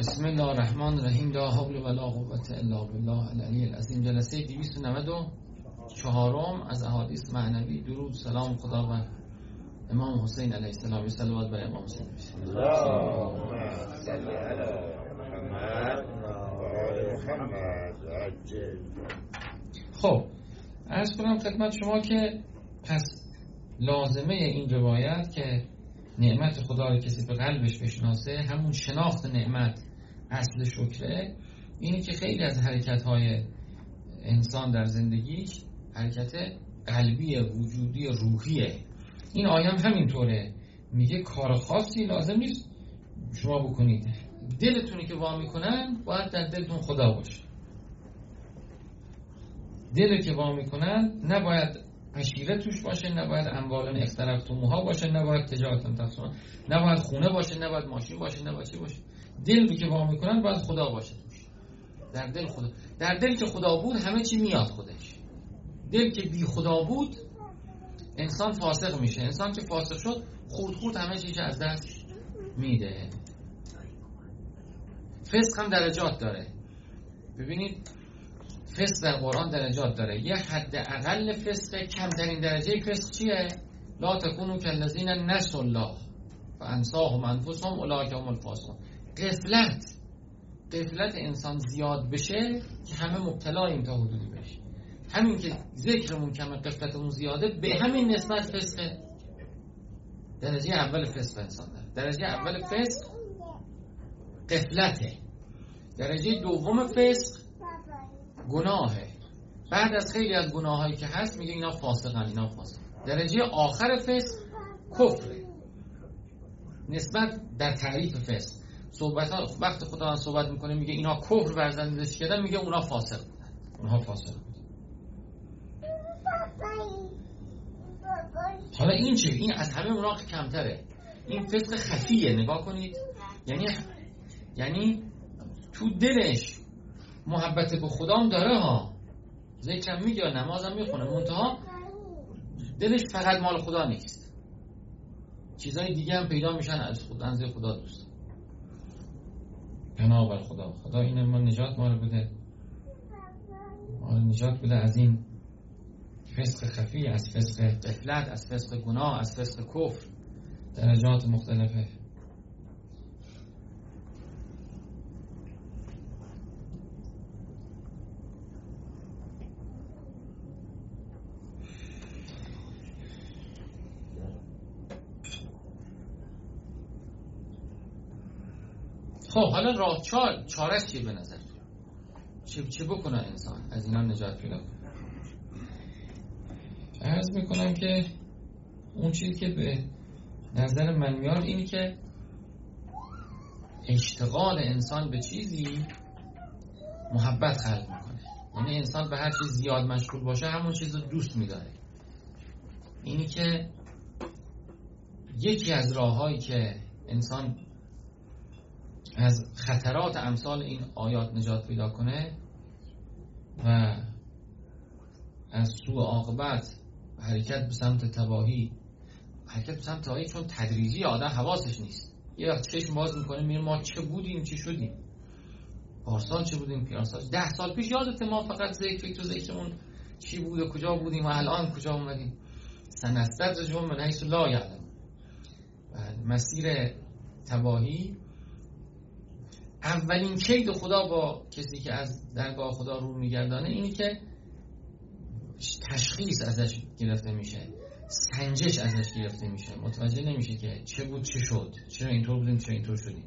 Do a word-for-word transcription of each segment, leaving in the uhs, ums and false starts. بسم الله الرحمن الرحیم. لا حول ولا قوة الا بالله العلی العظیم. جلسه دویست و نود و چهار از احادیث معنوی. درود سلام خدا و امام حسین علیه السلام. صلوات بر امام حسین. اللهم صل علی محمد و آل محمد. خب عرض کنم خدمت شما که پس لازمه این روایت که نعمت خدا رو کسی به قلبش بشناسه، همون شناخت نعمت اصل شکره. اینه که خیلی از حرکت‌های انسان در زندگیش حرکت قلبی، وجودی، روحیه. این آیه هم همینطوره، میگه کار خاصی لازم نیست شما بکنید، دلتونی که وا میکنن باید در دلتون خدا باشه. دلی که وا میکنن نباید عشیره توش باشه، نباید اموالن اختلفتموها باشه، نباید تجارتم تفسون، نباید خونه باشه، نباید ماشین باشه، نباید چی باشه. دل رو که وا میکنن باید خدا باشه توش. در دل خدا، در دل که خدا بود همه چی میاد خودش. دل که بی خدا بود انسان فاسق میشه، انسان که فاسق شد خورد خورد همه چیز از دست میده. فسق هم درجات داره. ببینید فسق در قرآن درجات داره. یه حد اقل فسق، کمترین درجه فسق چیه؟ لا تکونوا کالذین نسوا الله فانساهم انفسهم اولئک هم الفاسقون. غفلت، غفلت انسان زیاد بشه که همه مبتلاییم تا حدودی بشه. همین که ذکرمون کمه، غفلتمون زیاده، به همین نسبت فسق. درجه اول فسق انسان داره. درجه اول فسق غفلته. درجه دوم فسق گناهه. بعد از خیلی از گناهایی که هست میگه اینا فاسقن، اینا فاسق. درجه آخر فسق کفره. نسبت در تعریف فسق، صحبت ها وقت خدا صحبت میکنه میگه اینا کفر ورزیدش کردن، میگه اونا فاسق بودن، اونها فاسق بودن. حالا این چه؟ این از همه اونا کمتره. این فسق خفیه. نگاه کنید، یعنی یعنی تو دلش محبت به خدام داره ها، ذکرم میگه، نمازم میخونه، منتها دلش فقط مال خدا نیست، چیزای دیگه هم پیدا میشن از خود، از خدا دوست. پناه بر خدا. خدا اینه ما نجات ما رو بده، ما رو نجات بده از این فسق خفی، از فسق غفلت، از فسق گناه، از فسق کفر. درجات مختلفه. خب حالا راه چار چارش چیه به نظر؟ چی چی بکنه انسان از اینا نجات پیدا کنه؟ عرض میکنم که اون چیزی که به نظر من میاد اینه که اشتغال انسان به چیزی محبت خلق میکنه. یعنی انسان به هر چیز زیاد مشغول باشه همون چیز رو دوست میداره. اینی که یکی از راههایی که انسان از خطرات امثال این آیات نجات پیدا کنه و از سوء عاقبت حرکت به سمت تباهی، حرکت به سمت تباهی چون تدریجی، آدم حواسش نیست. یه وقت چشم باز میکنه میره ما چه بودیم چی شدیم، پارسال چه بودیم، پیرسال، ده سال پیش یادت ما فقط ذکر تو ذکرمون چی بود و کجا بودیم و الان کجا اومدیم. سنستدرجهم من حیث لا یعلمون. مسیر تباهی اولین کید خدا با کسی که از درگاه خدا رو میگردانه اینی که تشخیص ازش گرفته میشه، سنجش ازش گرفته میشه، متوجه نمیشه که چه بود چه شد، چرا اینطور بودیم چرا اینطور شدیم.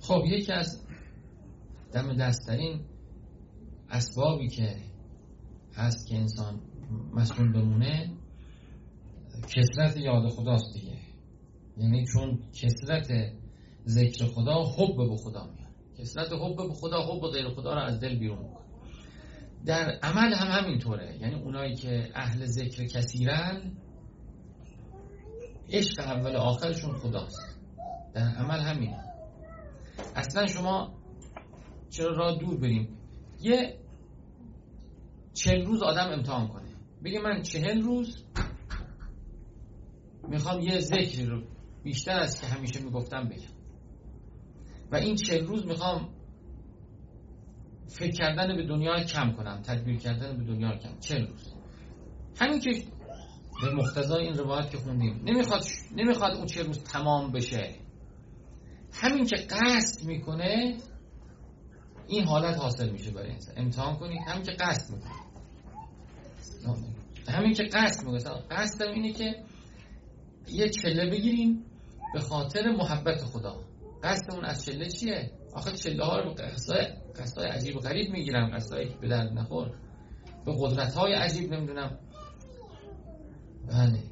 خب یکی از دم دست‌ترین اسبابی که هست که انسان مسئول بمونه کثرت یاد خداست دیگه. یعنی چون کثرت ذکر خدا حب به خدا میاد، کثرت حب به خدا حب غیر خدا رو از دل بیرون میکنه. در عمل هم همینطوره. یعنی اونایی که اهل ذکر کثیرن عشق اول آخرشون خداست. در عمل همین. اصلا شما چرا راه دور بریم، یه چهل روز آدم امتحان کنه بگه من چهل روز میخوام یه ذکری رو بیشتر از که همیشه میگفتم بگم و این چهل روز میخوام فکر کردن به دنیا کم کنم، تدبیر کردن به دنیا کم، چهل روز. همین که به مقتضای این روایت که خوندیم نمیخواد نمیخواد اون چهل روز تمام بشه، همین که قصد میکنه این حالت حاصل میشه برای انسان. امتحان کنید همین که قصد میکنه، همین که قصد میکنه قصدم اینه که یه چله بگیریم به خاطر محبت خدا. قصدمون از چله چیه؟ آخه چله ها رو به قصدهای عجیب غریب میگیرم، قصدهایی که به درد نخور، به قدرت های عجیب، نمیدونم بله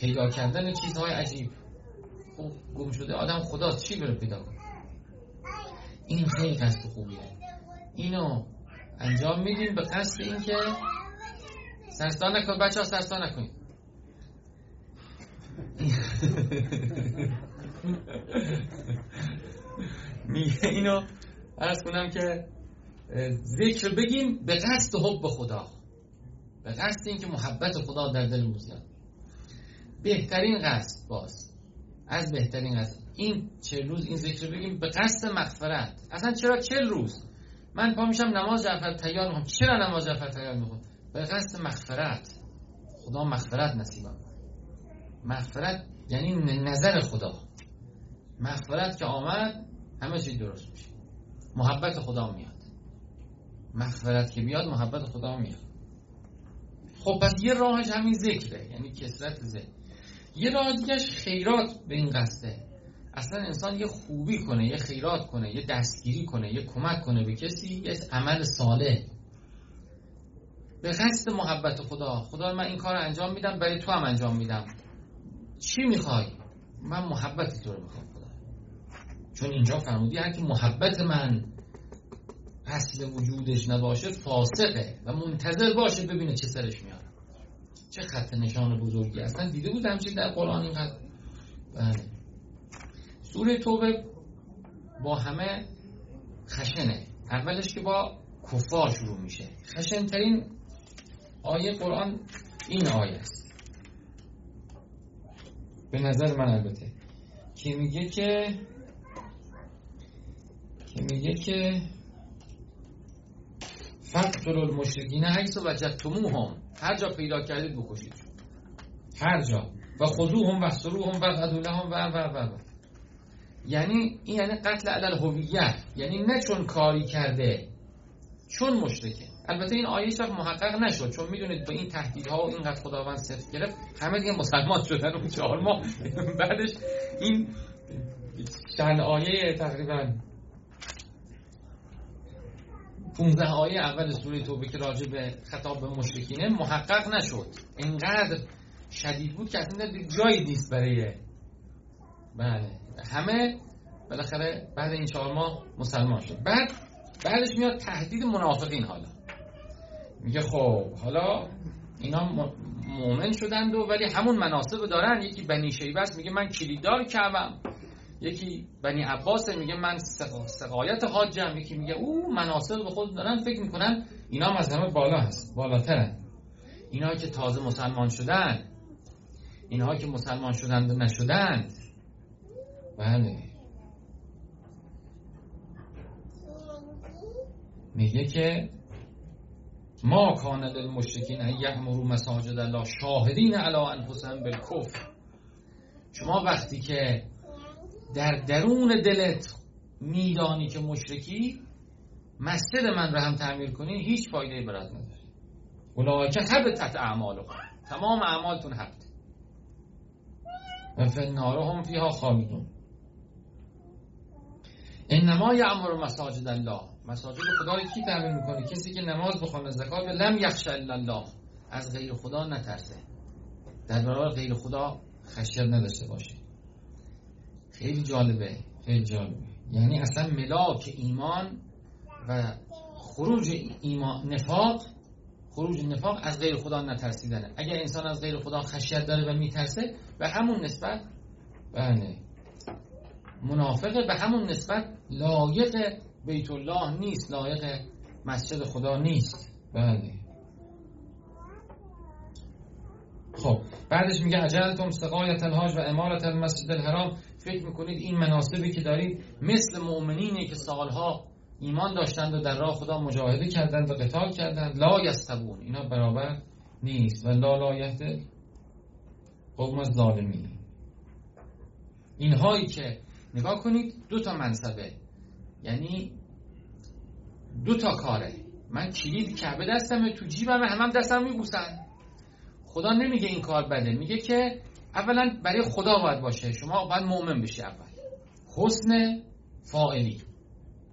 پیدا کردن چیزهای عجیب. خب گم شده آدم خداست، چی بره پیدا کنه؟ این خیلی قصد خوبیه، اینو انجام میدیم به قصد این که سرسان نکنید بچه ها، سرسان نکنید. میگه اینو عرض کنم که ذکر بگیم به قصد حب خدا، به قصد این که محبت خدا در دل موزید. بهترین قصد، باز از بهترین قصد این چهل روز این ذکر بگیم به قصد مغفرت. اصلا چرا چهل روز؟ من پا میشم نماز جعفر تیار میخوام، چرا نماز جعفر تیار میخوام؟ به قصد مغفرت. خدا مغفرت نصیبم. مغفرت یعنی نظر خدا، مغفرت که آمد همه چی درست میشه، محبت خدا میاد، مغفرت که بیاد محبت خدا میاد. خب پس یه راهش همین ذکره، یعنی کثرت ذکر. یه راه دیگهش خیرات به این قصده، اصلا انسان یه خوبی کنه، یه خیرات کنه، یه دستگیری کنه، یه کمک کنه به کسی، یه عمل صالح به قصد محبت خدا. خدا من این کار انجام میدم، برای تو هم انجام میدم، چی میخوای؟ من محبت تو رو میخوام خدا، چون اینجا فرمودی هر که محبت من اصل وجودش نباشه فاسقه و منتظر باشه ببینه چه سرش میاره. چه خط نشان بزرگی، اصلا دیده بود همچین در قرآن اینقدر؟ بله. سوره توبه با همه خشنه، اولش که با کفار شروع میشه. خشن ترین آیه قرآن این آیه است به نظر من، البته که میگه که که میگه که فقتل المشرکین حیث وجدتموهم، هر جا پیدا کردید بکشید، هر جا، و خذوهم و احصروهم و اقعدوا لهم و و و و. یعنی این یعنی قتل علی الهویه، یعنی نه چون کاری کرده، چون مشرکه. البته این آیه شب محقق نشد، چون میدونید با این تهدیدها و اینقدر خداوند صرف گرفت همه دیگه مسلمان شدن اون چهار ماه بعدش. این چند آیه تقریبا پانزده آیه اول سوره توبه که راجع به خطاب به مشرکینه محقق نشد، اینقدر شدید بود که اصلا جایی نیست برای بله همه. بالاخره بعد این چهار ماه مسلمان شد. بعد بعدش میاد تهدید منافقین. حالا میگه خب حالا اینا مؤمن شدند و ولی همون مناصب دارن، یکی بنی شیبه است میگه من کلیددار کعبم، یکی بنی عباسه میگه من سقایت حاجم، یکی میگه او مناصب به خود دارن، فکر میکنن اینا هم از همه بالا هست، بالاترن، اینا که تازه مسلمان شدن، اینا که مسلمان شدند و نشدند. بله میگه که ما کان للمشرکین ان یعمروا مساجد الله شاهدین علی انفسهم بالکفر. شما وقتی که در درون دلت میدانی که مشرکی، مسجد من رو هم تعمیر کنی هیچ فایده برات نداره. اولئک حبطت اعمالهم، تمام اعمالتون حبط، و فی النار هم فیها خالدون. انما یعمر مساجد الله، مساجد خدا رو کی تعمیر میکنه؟ کسی که نماز بخونه، زکات، لم یخش الا الله، از غیر خدا نترسه، در برابر غیر خدا خشیت نداشته باشه. خیلی جالبه، خیلی جالبه. یعنی اصلا ملاک ایمان و خروج ایمان نفاق، خروج نفاق از غیر خدا نترسیدنه. اگر انسان از غیر خدا خشیت داره و میترسه، به همون نسبت بله منافقه، به همون نسبت لایق بیت الله نیست، لایق مسجد خدا نیست. بله بعدش میگه اجلتم سقایت الحاج و امارت المسجد الحرام، فکر میکنید این مناسبی که دارید مثل مؤمنینی که سالها ایمان داشتند و در راه خدا مجاهده کردند و قتال کردند، لا یستبون، اینا برابر نیست، و لا لا یهده قوم ظالمین. اینهایی که نگاه کنید دو تا منصبه، یعنی دو تا کاره، من کلید کعبه دستمه، تو جیبم همم دستم میبوسن. خدا نمیگه این کار بده، میگه که اولا برای خدا باید باشه، شما باید مؤمن بشی اول، حسن فاعلی.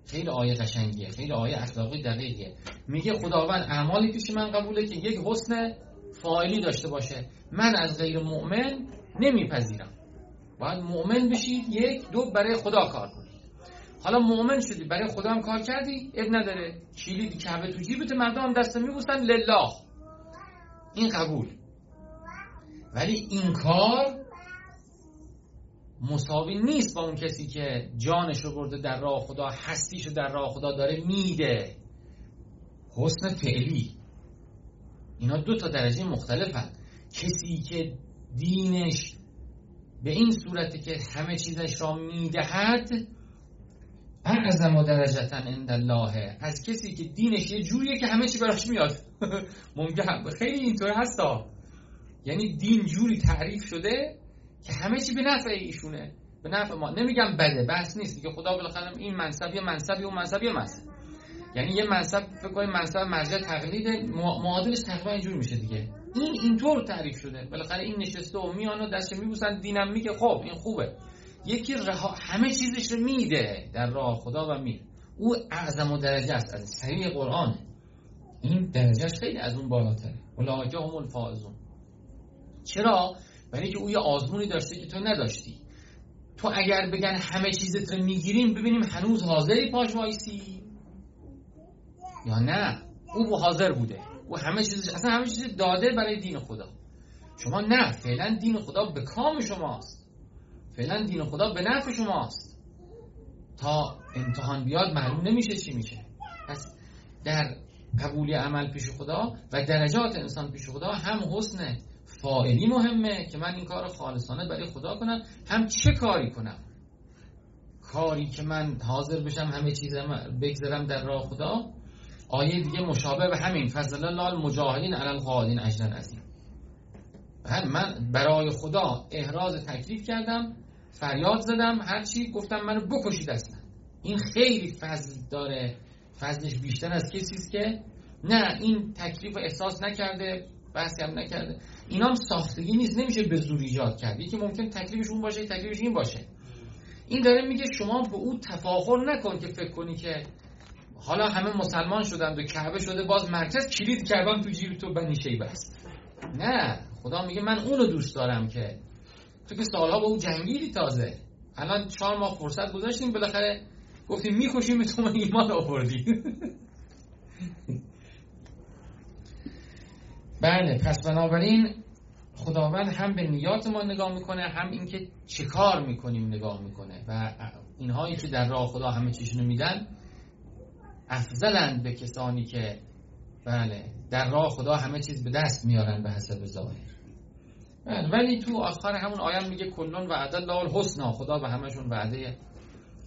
خیلی آیه قشنگیه، خیلی آیه اخلاقی دقیقیه. میگه خداوند اعمالی پیش من قبوله که یک حسن فاعلی داشته باشه، من از غیر مؤمن نمیپذیرم. باید مؤمن بشید، یک دو برای خدا کار کنید. حالا مؤمن شدی برای خدا هم کار کردی، اب نداره، کلید کعبه تو جیبت، مردم هم دست میبوسن لله، این قبول. ولی این کار مساوی نیست با اون کسی که جانش رو برده در راه خدا، هستیش رو در راه خدا داره میده، حسن فعلی. اینا دو تا درجه مختلفن. کسی که دینش به این صورتی که همه چیزش را میدهد، اعظم درجتا عند الله، از کسی که دینش یه جوریه که همه چی براش میاد. ممکن خیلی اینطور هستا، یعنی دین جوری تعریف شده که همه چی به نفع ایشونه، به نفع ما. نمیگم بده، بحث نیست که خدا بالاخره این منصب یه منصب یه منصب یه منصب، یعنی یه منصب فکر کنید منصب مرجع تقلیده، معادلش تقریبا اینجور میشه دیگه. این اینطور تعریف شده، بالاخره این نشسته و میان و دست میبوسن، دینم میگه خب این خوبه. یکی رها همه چیزش رو میده در راه خدا و میره، او اعظم درجه است، از سری قرآن این درجهش خیلی از اون بالاتره. اولئک هم الفائزون. چرا؟ برای که او یه آزمونی داشته که تو نداشتی. تو اگر بگن همه چیزت رو میگیریم ببینیم هنوز حاضری پاش وایسی یا نه، او بو حاضر بوده، او همه چیزش اصلا همه چیز داده برای دین خدا. شما نه، فعلا دین خدا به کام شماست، فعلا دین خدا به نفع شماست، تا امتحان بیاد معلوم نمیشه چی میشه. پس در قبول عمل پیش خدا و درجات انسان پیش خدا هم حسن فاعلی مهمه که من این کار خالصانه برای خدا کنم، هم چه کاری کنم، کاری که من حاضر بشم همه چیزم بگذارم در راه خدا. آیه دیگه مشابه به همین، فضل الله المجاهدین علی القاعدین اجرا عظیم. من برای خدا احراز تکلیف کردم، فریاد زدم، هر چی گفتم منو بکشید اصلا. این خیلی فضل داره، فضلش بیشتر از کسی است که نه این تکلیف احساس نکرده، بحثی هم نکرده. اینا هم ساختگی نیست، نمیشه به زور ایجاد کرد. یکی ممکن تکلیفش اون باشه، تکلیفش این باشه. این داره میگه شما به اون تفاخر نکن که فکر کنی که حالا همه مسلمان شدند و کعبه شده باز مرکز، کلید کعبه‌ام تو جیب تو بنی شیبه است. نه، خدا میگه من اونو دوست دارم که تو که سالها با اون جنگیدی، تازه الان چهار ماه فرصت گذاشتیم، بالاخره گفتیم میکشیم تو، من ایمان آوردی. بله، پس بنابراین خداوند هم به نیات ما نگاه میکنه، هم اینکه چه کار میکنیم نگاه میکنه. و اینهایی که در راه خدا همه چیزشونو میدن افضلند به کسانی که بله در راه خدا همه چیز به دست میارن به حسب ظاهر. بله، ولی تو آخر همون آیه میگه کلون وعد الله الحسنا، خدا به همشون وعده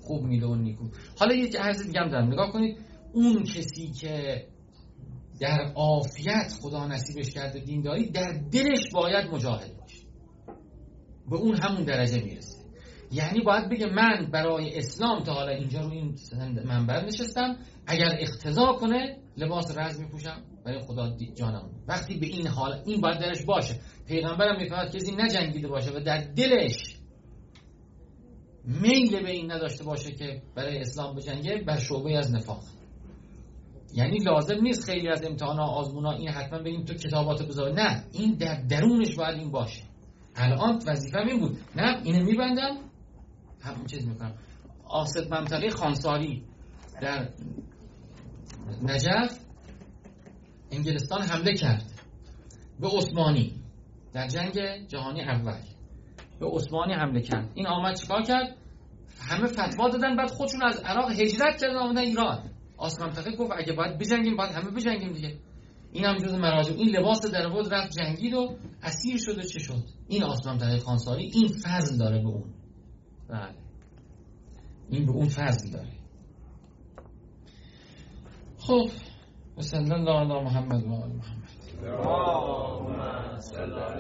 خوب میده و نیکو. حالا یه عرض دیگه هم دارم، نگاه کنید اون کسی که در عافیت خدا نصیبش کرده دینداری، در دلش باید مجاهد باشه، به اون همون درجه میرسه. یعنی باید بگه من برای اسلام تا حالا اینجا رو این منبر نشستم، اگر اقتضا کنه لباس رز میپوشم برای خدا جانم. وقتی به این حال این باید درش باشه، پیغمبرم میفهمد کسی نجنگیده باشه و در دلش میل به این نداشته باشه که برای اسلام بجنگه، بر شعبه از نفاق. یعنی لازم نیست خیلی از امتحانا آزمونا این حتما بگیم تو کتاباتو بذار، نه، این در درونش باید این باشه. الان وظیفه‌م این بود، نه اینو میبندم همون چیز میکنم. آصد منطقه خانساری در نجف انگلستان حمله کرد به عثمانی در جنگ جهانی اول، به عثمانی حمله کرد. این آمد چیکار کرد؟ همه فتوا دادن، بعد خودشون از عراق هجرت کردن آمدن ایران. آسمان منطقه گفت اگه باید بجنگیم باید همه بجنگیم دیگه. این هم جز مراجع، این لباس در بود رفت جنگید و اسیر شده چه شد؟ این آسلام طلایی خانساری این فضل داره به اون. بله. این به اون فضل داره. خب و صلی الله علی محمد و آل محمد.